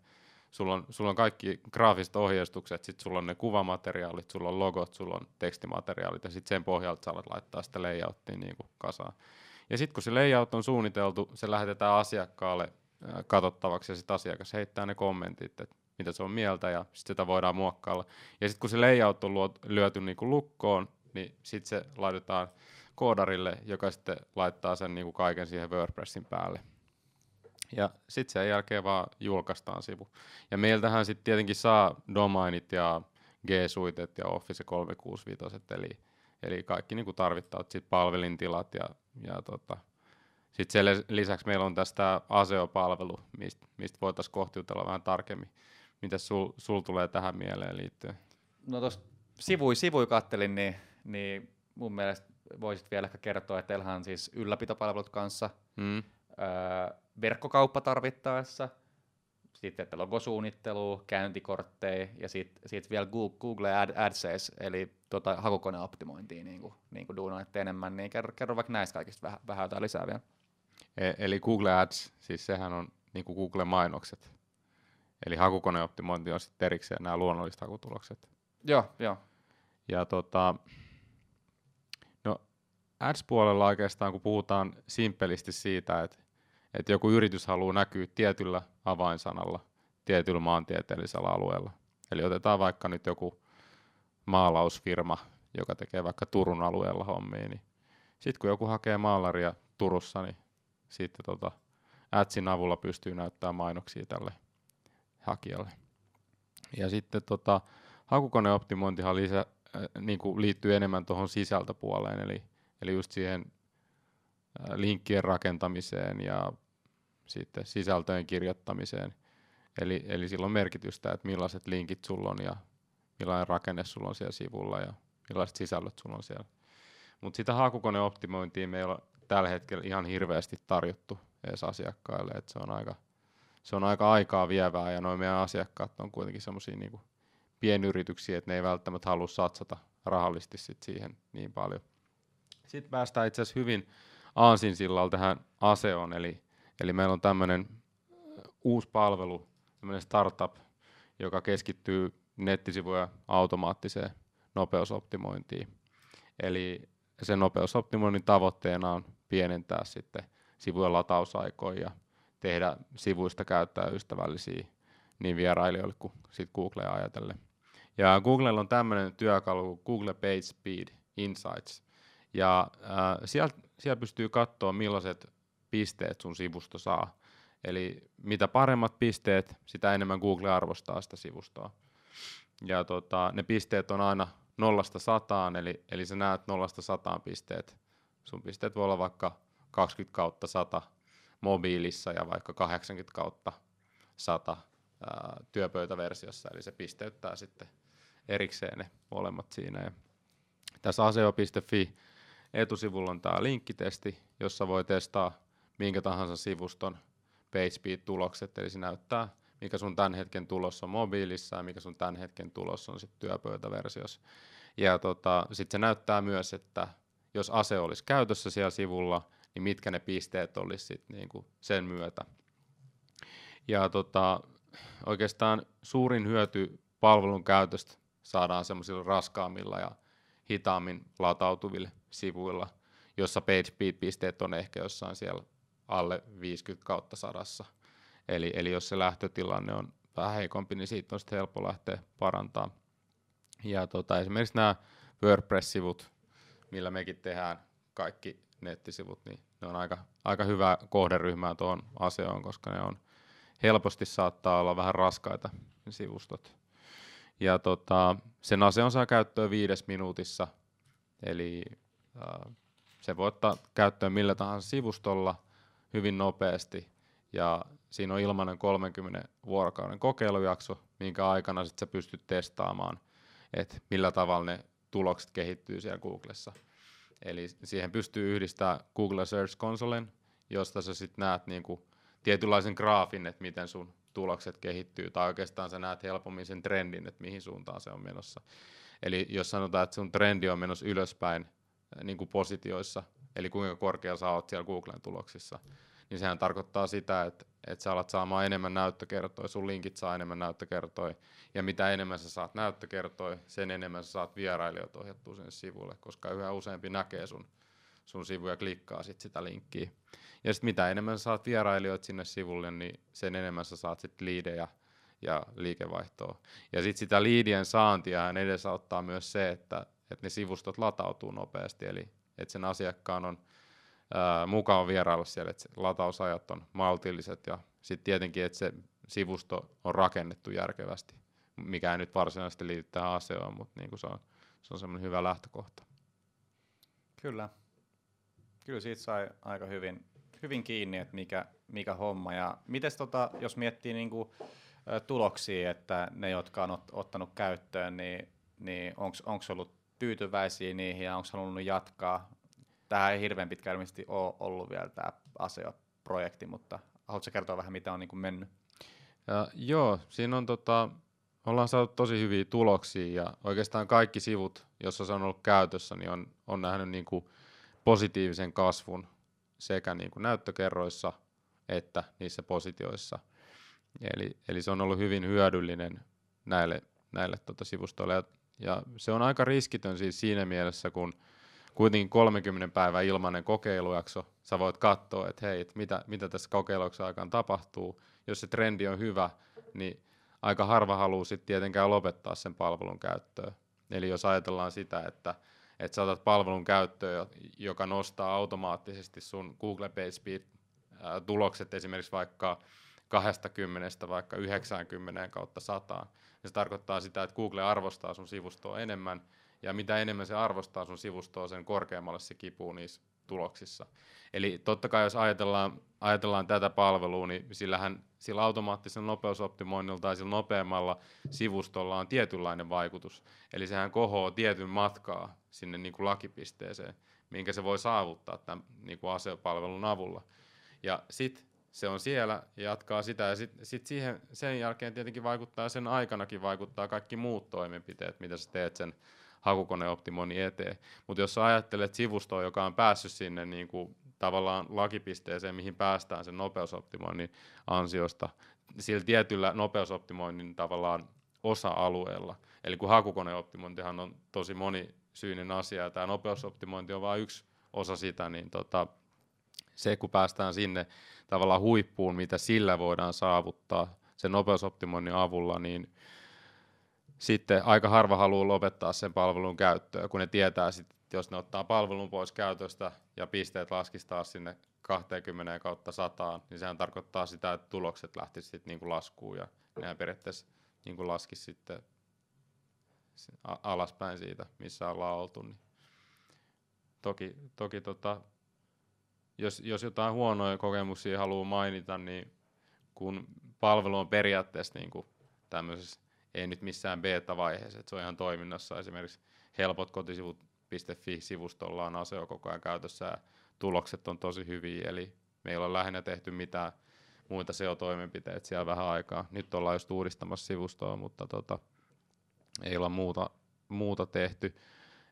Sulla on kaikki graafiset ohjeistukset, sitten sulla on ne kuvamateriaalit, sulla on logot, sulla on tekstimateriaalit ja sitten sen pohjalta sä alat laittaa sitä layouttia niin kuin kasaan. Ja sitten kun se layout on suunniteltu, se lähetetään asiakkaalle katsottavaksi ja sitten asiakas heittää ne kommentit, että mitä se on mieltä ja sitten sitä voidaan muokkailla. Ja sitten kun se layout on lyöty niin kuin lukkoon, niin sitten se laitetaan koodarille, joka sitten laittaa sen niin kuin kaiken siihen WordPressin päälle. Ja sitten sen jälkeen vaan julkaistaan sivu. Ja meiltähän sitten tietenkin saa domainit ja G-suitet ja Office 365, eli kaikki niinku tarvittavat sit palvelintilat. Sitten sen lisäksi meillä on tästä aseo-palvelu, mistä voitaisiin kohta jutella vähän tarkemmin. Mitä sul tulee tähän mieleen liittyen? No tuossa sivuja kattelin, niin mun mielestä voisit vielä ehkä kertoa, että teillähän on siis ylläpitopalvelut kanssa. Verkkokauppa tarvittaessa, sitten logosuunnittelua, käyntikortteja ja sitten vielä Google Ads, eli hakukoneoptimointia niin kuin duunoitte enemmän, niin kerro vaikka näistä kaikista vähän jotain lisää vielä. Eli Google Ads, siis sehän on niin kuin Google-mainokset, eli hakukoneoptimointi on sitten erikseen nämä luonnolliset hakutulokset. Joo. Ja no Ads-puolella oikeastaan kun puhutaan simpelisti siitä, että joku yritys haluaa näkyä tietyllä avainsanalla, tietyllä maantieteellisellä alueella. Eli otetaan vaikka nyt joku maalausfirma, joka tekee vaikka Turun alueella hommia, niin Sitten kun joku hakee maalaria Turussa, niin sitten Adsin avulla pystyy näyttämään mainoksia tälle hakijalle. Ja sitten hakukoneoptimointihan liittyy enemmän tuohon sisältöpuoleen, eli just siihen linkkien rakentamiseen ja sitten sisältöjen kirjoittamiseen. Eli sillä on merkitystä, että millaiset linkit sulla on ja millainen rakenne sulla on siellä sivulla ja millaiset sisällöt sulla on siellä. Mutta sitä hakukoneoptimointia me ei ole tällä hetkellä ihan hirveästi tarjottu edes asiakkaille. Et se on aika aikaa vievää ja noi meidän asiakkaat on kuitenkin semmosia niinku pienyrityksiä, että ne ei välttämättä halua satsata rahallisesti sit siihen niin paljon. Sitten päästään itse asiassa hyvin aasinsillaan tähän aseoon. Eli meillä on tämmöinen uusi palvelu, tämmöinen startup, joka keskittyy nettisivuja automaattiseen nopeusoptimointiin. Eli sen nopeusoptimoinnin tavoitteena on pienentää sitten sivujen latausaikoja ja tehdä sivuista käyttäjäystävällisiä niin vierailijoille kuin sit Googlea ajatellen. Ja Googlella on tämmöinen työkalu Google Page Speed Insights. Ja siellä pystyy katsoa, millaiset pisteet sun sivusto saa. Eli mitä paremmat pisteet, sitä enemmän Google arvostaa sitä sivustoa. Ja ne pisteet on aina 0-100, eli sä näet 0-100 pisteet. Sun pisteet voi olla vaikka 20/100 mobiilissa ja vaikka 80/100 työpöytäversiossa, eli se pisteyttää sitten erikseen ne molemmat siinä. Ja tässä aseo.fi etusivulla on tämä linkkitesti, jossa voi testaa minkä tahansa sivuston PageSpeed-tulokset, eli se näyttää, mikä sun tämän hetken tulos on mobiilissa ja mikä sun tämän hetken tulos on sitten työpöytäversiossa. Ja sitten se näyttää myös, että jos ase olisi käytössä siellä sivulla, niin mitkä ne pisteet olisi sitten niinku sen myötä. Ja oikeastaan suurin hyöty palvelun käytöstä saadaan semmoisilla raskaammilla ja hitaammin latautuvilla sivuilla, jossa PageSpeed-pisteet on ehkä jossain siellä alle 50/100. Eli jos se lähtötilanne on vähän heikompi, niin siitä on sitten helppo lähteä parantamaan. Ja esimerkiksi nämä WordPress-sivut, millä mekin tehdään kaikki nettisivut, niin ne on aika hyvää kohderyhmää tuohon aseoon, koska ne on helposti saattaa olla vähän raskaita ne sivustot. Ja sen aseon saa käyttöön 5 minuutissa, eli se voi ottaa käyttöön millä tahansa sivustolla hyvin nopeasti, ja siinä on ilmainen 30 vuorokauden kokeilujakso, minkä aikana sit sä pystyt testaamaan, että millä tavalla ne tulokset kehittyy siellä Googlessa. Eli siihen pystyy yhdistämään Google Search Consolen, josta sä sitten näet niinku tietynlaisen graafin, että miten sun tulokset kehittyy, tai oikeastaan sä näet helpommin sen trendin, että mihin suuntaan se on menossa. Eli jos sanotaan, että sun trendi on menossa ylöspäin niinku positioissa, eli kuinka korkea sä oot siellä Googlen tuloksissa, niin sehän tarkoittaa sitä, että sä alat saamaan enemmän näyttökertoja, sun linkit saa enemmän näyttökertoja, ja mitä enemmän sä saat näyttökertoja, sen enemmän sä saat vierailijoita ohjattua sinne sivulle, koska yhä useampi näkee sun sivuja ja klikkaa sit sitä linkkiä. Ja sitten mitä enemmän sä saat vierailijoita sinne sivulle, niin sen enemmän sä saat sit liidejä ja liikevaihtoa. Ja sitten sitä liidien saantiahan edesauttaa myös se, että ne sivustot latautuu nopeasti, eli että sen asiakkaan on mukava vierailla siellä, että latausajat on maltilliset ja sitten tietenkin, että se sivusto on rakennettu järkevästi, mikä ei nyt varsinaisesti liity tähän aseoon, mutta niin se on semmoinen hyvä lähtökohta. Kyllä siitä sai aika hyvin kiinni, että mikä homma. Ja mites jos miettii niinku tuloksia, että ne, jotka on ottanut käyttöön, niin onko ollut tyytyväisiä niihin ja onko halunnut jatkaa? Tähän ei hirveän pitkään ilmeisesti ole ollut vielä tämä aseo-projekti, mutta haluatko kertoa vähän, mitä on niin kuin mennyt? Joo, siinä on ollaan saatu tosi hyviä tuloksia ja oikeastaan kaikki sivut, joissa se on ollut käytössä, niin on nähnyt niin kuin positiivisen kasvun sekä niin kuin näyttökerroissa että niissä positioissa. Eli se on ollut hyvin hyödyllinen näille sivustoille ja se on aika riskitön siis siinä mielessä, kun kuitenkin 30 päivän ilmainen kokeilujakso, sä voit katsoa, että hei, mitä tässä kokeilujakson aikaan tapahtuu. Jos se trendi on hyvä, niin aika harva haluaa sitten tietenkään lopettaa sen palvelun käyttöä. Eli jos ajatellaan sitä, että että saatat palvelun käyttöön, joka nostaa automaattisesti sun Google Page Speed tulokset esimerkiksi vaikka 20 vaikka 90/100. Se tarkoittaa sitä, että Google arvostaa sun sivustoa enemmän, ja mitä enemmän se arvostaa sun sivustoa, sen korkeammalle se kipuu niissä tuloksissa. Eli totta kai jos ajatellaan tätä palvelua, niin sillä automaattisella nopeusoptimoinnilla tai sillä nopeammalla sivustolla on tietynlainen vaikutus. Eli sehän kohoaa tietyn matkaa sinne niin kuin lakipisteeseen, minkä se voi saavuttaa tämän niin kuin aseo-palvelun avulla. Ja sitten se on siellä ja jatkaa sitä, ja sit siihen sen jälkeen tietenkin vaikuttaa, sen aikanakin vaikuttaa kaikki muut toimenpiteet, mitä sä teet sen hakukoneoptimoinnin eteen. Mutta jos sä ajattelet sivustoa, joka on päässyt sinne niin kuin tavallaan lakipisteeseen, mihin päästään sen nopeusoptimoinnin ansiosta, sillä tietyllä nopeusoptimoinnin tavallaan osa-alueella. Eli kun hakukoneoptimointihan on tosi monisyinen asia, ja tämä nopeusoptimointi on vain yksi osa sitä, niin se, kun päästään sinne tavallaan huippuun, mitä sillä voidaan saavuttaa sen nopeusoptimoinnin avulla, niin sitten aika harva haluaa lopettaa sen palvelun käyttöä, kun ne tietää, että jos ne ottaa palvelun pois käytöstä ja pisteet laskistaa sinne 20/100, niin sehän tarkoittaa sitä, että tulokset lähtisivät sitten niin kuin laskuun, ja nehän periaatteessa niin kuin laskisi sitten alaspäin siitä, missä ollaan oltu. Niin toki jos jotain huonoja kokemuksia haluaa mainita, niin kun palvelu on periaatteessa niin kuin tämmöisessä, ei nyt missään beta-vaiheessa, että se on ihan toiminnassa. Esimerkiksi helpotkotisivut.fi-sivustolla on aseo koko ajan käytössä, ja tulokset on tosi hyviä, eli me ei ole lähinnä tehty mitään muita SEO-toimenpiteitä siellä vähän aikaa. Nyt ollaan just uudistamassa sivustoa, mutta ei olla muuta tehty.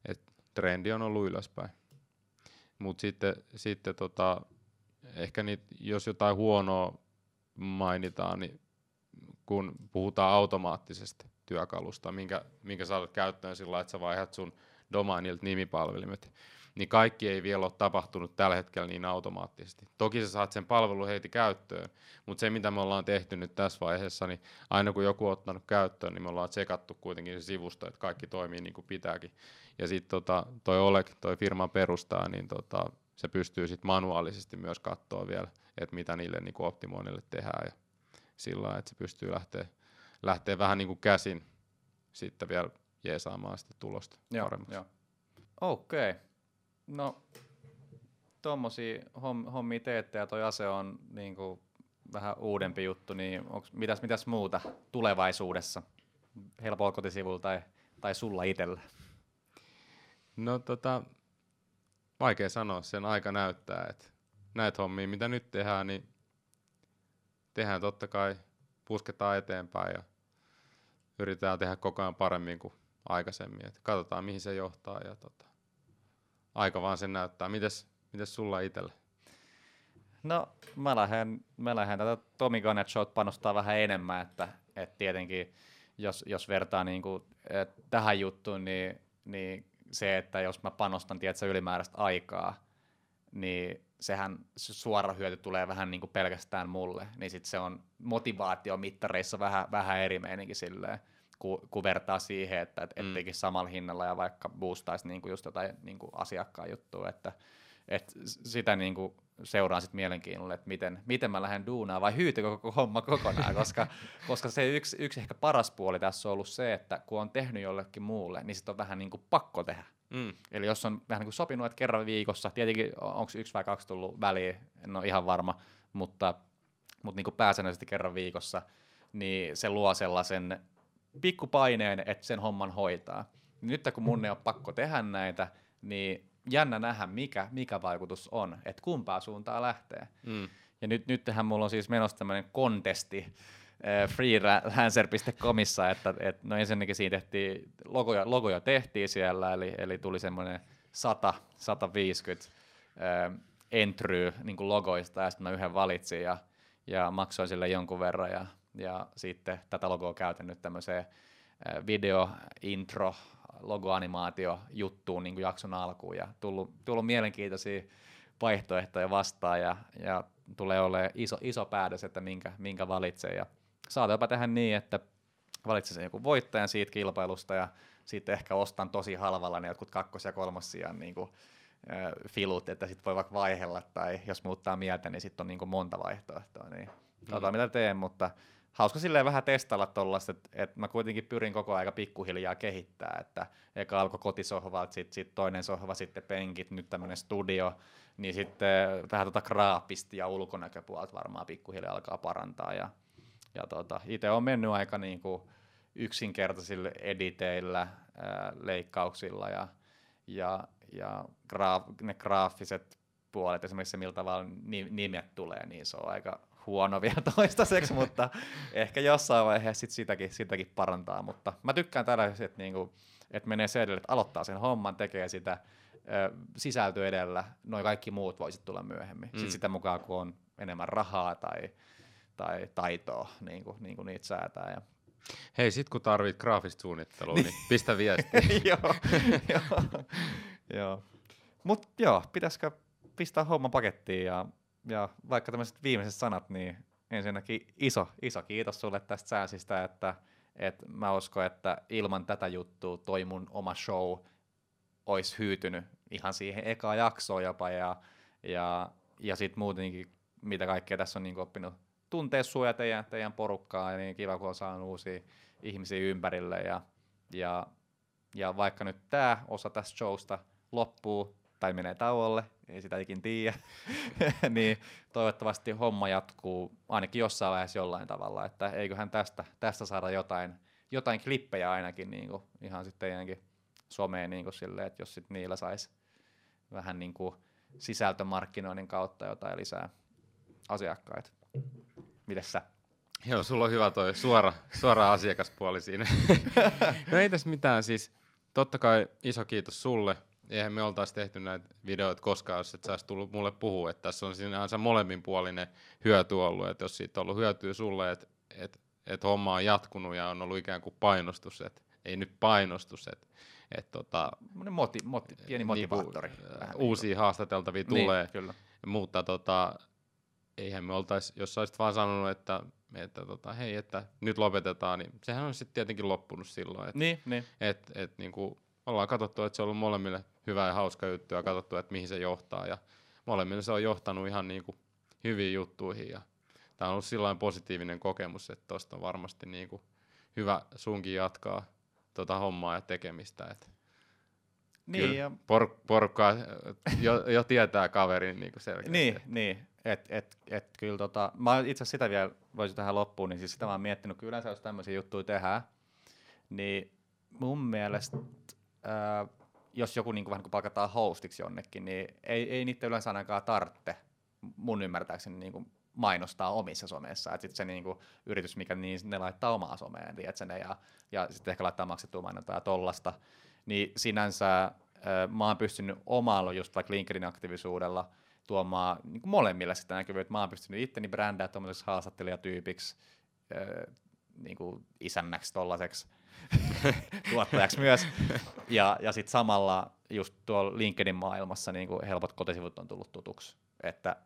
Et trendi on ollut ylöspäin. Mutta sitten ehkä niitä, jos jotain huonoa mainitaan, niin kun puhutaan automaattisesta työkalusta, minkä saatat käyttöön sillä, että sä vaihdat sun domainilta nimipalvelimet, niin kaikki ei vielä ole tapahtunut tällä hetkellä niin automaattisesti. Toki sä saat sen palvelun heti käyttöön, mutta se mitä me ollaan tehty nyt tässä vaiheessa, niin aina kun joku on ottanut käyttöön, niin me ollaan tsekattu kuitenkin se sivusto, että kaikki toimii niin kuin pitääkin. Ja sitten toi Oleg, toi firman perustaa, niin se pystyy sitten manuaalisesti myös katsoa vielä, että mitä niille niin kuin optimoinnille tehdään, ja sillä lailla, että se pystyy lähteä vähän niin kuin käsin sitten vielä jeesaamaan sitä tulosta paremmaksi. Okei. No, tommosia hommia teette, ja toi ase on niin kuin vähän uudempi juttu, niin mitäs muuta tulevaisuudessa helpolla kotisivulla tai sulla itsellä? No vaikea sanoa, sen aika näyttää, että näitä hommia mitä nyt tehdään, niin tehdään totta kai, pusketaan eteenpäin ja yritetään tehdä koko ajan paremmin kuin aikaisemmin. Et katsotaan mihin se johtaa, ja aika vaan sen näyttää. Mites sulla itsellä? No mä lähden tätä Tommi Gunnett Showt panostaa vähän enemmän, että tietenkin jos vertaa niinku, tähän juttuun, niin se, että jos mä panostan ylimääräistä aikaa, niin sehän suora hyöty tulee vähän niin kuin pelkästään mulle, niin sitten se on motivaatiomittareissa vähän eri meininki silleen, kun vertaa siihen, että etteikin samalla hinnalla ja vaikka boostaisi niin kuin just jotain niin kuin asiakkaan juttua, että sitä niin kuin seuraan sitten mielenkiinnolla, että miten mä lähden duunaan vai hyytykö koko homma kokonaan, koska se yksi ehkä paras puoli tässä on ollut se, että kun on tehnyt jollekin muulle, niin sitten on vähän niin kuin pakko tehdä. Eli jos on vähän niin kuin sopinut, että kerran viikossa, tietenkin onko 1 vai 2 tullut väliin, en ole ihan varma, mutta niin kuin pääsäännöllisesti kerran viikossa, niin se luo sellaisen pikkupaineen, että sen homman hoitaa. Nyt kun mun ei ole pakko tehdä näitä, niin jännä nähdä mikä vaikutus on, että kumpaa suuntaa lähtee. Ja nythän mulla on siis menossa tämmöinen kontesti freelancer.comissa, että no ensinnäkin siinä tehtiin, logoja tehtiin siellä, eli tuli semmoinen 100-150 entryä niin kuin logoista, ja sitten mä yhden valitsin ja maksoin sille jonkun verran, ja sitten tätä logoa käytän nyt tämmöiseen video, intro, logoanimaatio juttuun niin kuin jakson alkuun, ja tullut mielenkiintoisia vaihtoehtoja vastaan, ja tulee olemaan iso päätös, että minkä valitsee, ja saatapa tehdä niin, että valitsen sen joku voittajan siitä kilpailusta ja sitten ehkä ostan tosi halvalla ne jotkut kakkos- ja kolmossijan niinku filut, että sitten voi vaikka vaihella tai jos muuttaa mieltä, niin sitten on niinku monta vaihtoehtoa. Niin katsotaan mitä teen, mutta hauska silleen vähän testailla tollaista, että mä kuitenkin pyrin koko aika pikkuhiljaa kehittää, että eka alkoi kotisohvalta, sitten toinen sohva, sitten penkit, nyt tämmönen studio, niin sitten vähän graafista ja ulkonäköpuolta varmaan pikkuhiljaa alkaa parantaa ja itse on mennyt aika niinku yksinkertaisilla editeillä, leikkauksilla ja ne graafiset puolet, esimerkiksi se millä tavalla nimet tulee, niin se on aika huono vielä toistaiseksi, mutta ehkä jossain vaiheessa sit sitäkin parantaa, mutta mä tykkään tällaisesta, että niinku, et menee se edelle, että aloittaa sen homman, tekee sitä sisältö edellä, noin kaikki muut voisit tulla myöhemmin, sitten sitä mukaan kun on enemmän rahaa tai taitoa, niin kuin niitä säätää. Ja hei, sit kun tarvit graafista suunnittelua, niin pistä viestiä. Joo. Mut joo, pitäisikö pistää homma pakettiin ja vaikka tämmöiset viimeiset sanat, niin ensinnäkin iso kiitos sulle tästä sääsistä, että mä uskon, että ilman tätä juttua toi mun oma show olisi hyytynyt ihan siihen ekaan jaksoon jopa ja sit muutenkin, mitä kaikkea tässä on niin oppinut tuntee sua ja teidän porukkaa, niin kiva kun on saanut uusia ihmisiä ympärille ja vaikka nyt tää osa tästä showsta loppuu tai menee tauolle, ei sitä ikin tiedä, niin toivottavasti homma jatkuu ainakin jossain vaiheessa jollain tavalla, että eiköhän tästä saada jotain klippejä ainakin niin kuin, ihan sitten teidänkin someen niin kuin silleen, että jos sit niillä saisi vähän niin kuin sisältömarkkinoinnin kautta jotain lisää asiakkaita. Mites sä? Joo, sulla on hyvä toi suora asiakaspuoli siinä. No ei tässä mitään, siis totta kai iso kiitos sulle. Eihän me oltaisi tehty näitä videoita koskaan, jos et saisi tullut mulle puhua, että tässä on sinänsä molemminpuolinen hyöty ollut, että jos siitä on ollut hyötyä sulle, että homma on jatkunut ja on ollut ikään kuin painostus, että ei nyt painostus, pieni motivaattori. Uusia haastateltavia tulee, niin, mutta eihän me oltaisi, jos olisit vaan sanonut, että hei, että nyt lopetetaan, niin sehän on sitten tietenkin loppunut silloin, että ollaan katsottu, että se on ollut molemmille hyvä ja hauska juttu ja katsottu, että mihin se johtaa ja molemmille se on johtanut ihan niin kuin hyviin juttuihin ja tämä on ollut sillain positiivinen kokemus, että tuosta on varmasti niin kuin hyvä sunkin jatkaa tuota hommaa ja tekemistä. Että niin, ja porukkaa jo tietää kaverin niin kuin selkeästi. Niin. Kyllä mä itse asiassa sitä vielä voisin tähän loppuun, niin siis sitä mä oon miettinyt, kyllä yleensä jos tämmöisiä juttuja tehdään, niin mun mielestä, jos joku niin kuin vähän palkataan hostiksi jonnekin, niin ei niitä yleensä ainakaan tarvitse mun ymmärtääkseni niin kuin mainostaa omissa someissa. Että sitten se niin kuin yritys, mikä niin, ne laittaa omaa someen, tiedätkö ne, ja sitten ehkä laittaa maksettua mainontaa ja tollasta, niin sinänsä mä oon pystynyt omalla just vaikka LinkedIn-aktiivisuudella tuomaan niin kuin molemmilla sitä näkyvyyttä, että mä oon pystynyt itteni brändää tuollaiseksi haastattelijatyypiksi, niin kuin isännäksi tollaiseksi, tuottajaksi myös, ja sitten samalla just tuolla LinkedIn maailmassa niin kuin helpot kotisivut on tullut tutuksi, että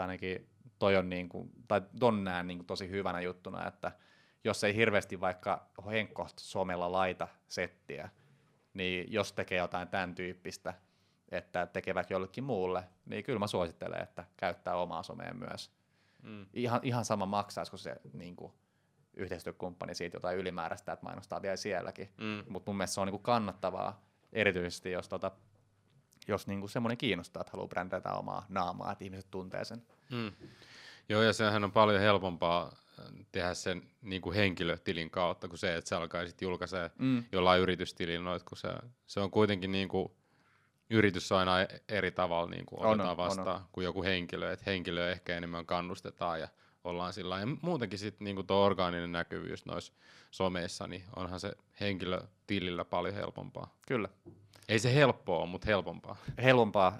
ainakin toi on, niin kuin, tai ton näen niin kuin tosi hyvänä juttuna, että jos ei hirveästi vaikka henkkohta somella laita settiä, niin jos tekee jotain tämän tyyppistä, että tekevät jollekin muulle, niin kyllä mä suosittelen, että käyttää omaa somea myös. Ihan sama maksaisiko se niin kuin yhteistyökumppani siitä jotain ylimääräistä, että mainostaa vielä sielläkin. Mutta mun mielestä se on niinku kannattavaa, erityisesti jos niinku semmoinen kiinnostaa, että haluaa brändätä omaa naamaa, että ihmiset tuntee sen. Joo, ja sehän on paljon helpompaa tehdä sen niinku henkilötilin kautta kuin se, että sä alkaisit julkaisee jollain yritystilin noit, kun se on kuitenkin niinku, yritys aina eri tavalla niinku otetaan vastaan kuin joku henkilö, että henkilöä ehkä enemmän kannustetaan ja ollaan sillä. Ja muutenkin sitten niinku tuo orgaaninen näkyvyys noissa someissa, niin onhan se henkilötilillä paljon helpompaa. Kyllä. Ei se helppoa ole, mutta helpompaa. Helpompaa,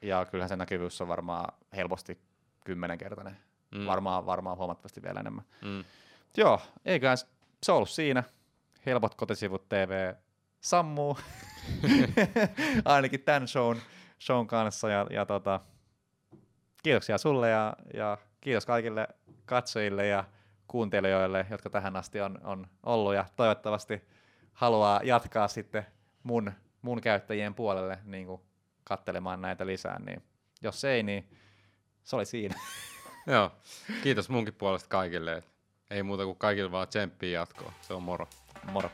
ja kyllähän se näkyvyys on varmaan helposti 10-kertainen. Varmaan huomattavasti vielä enemmän. Joo, eiköhän se ollut siinä. Helpot kotisivut TV sammuu, ainakin tämän shown kanssa. Ja kiitoksia sulle ja kiitos kaikille katsojille ja kuuntelijoille, jotka tähän asti on ollut, ja toivottavasti haluaa jatkaa sitten mun käyttäjien puolelle niin kuin katselemaan näitä lisää, niin jos ei, niin se oli siinä. Joo, kiitos munkin puolesta kaikille. Ei muuta kuin kaikille vaan tsemppiä jatkoa. Se on moro. Moro.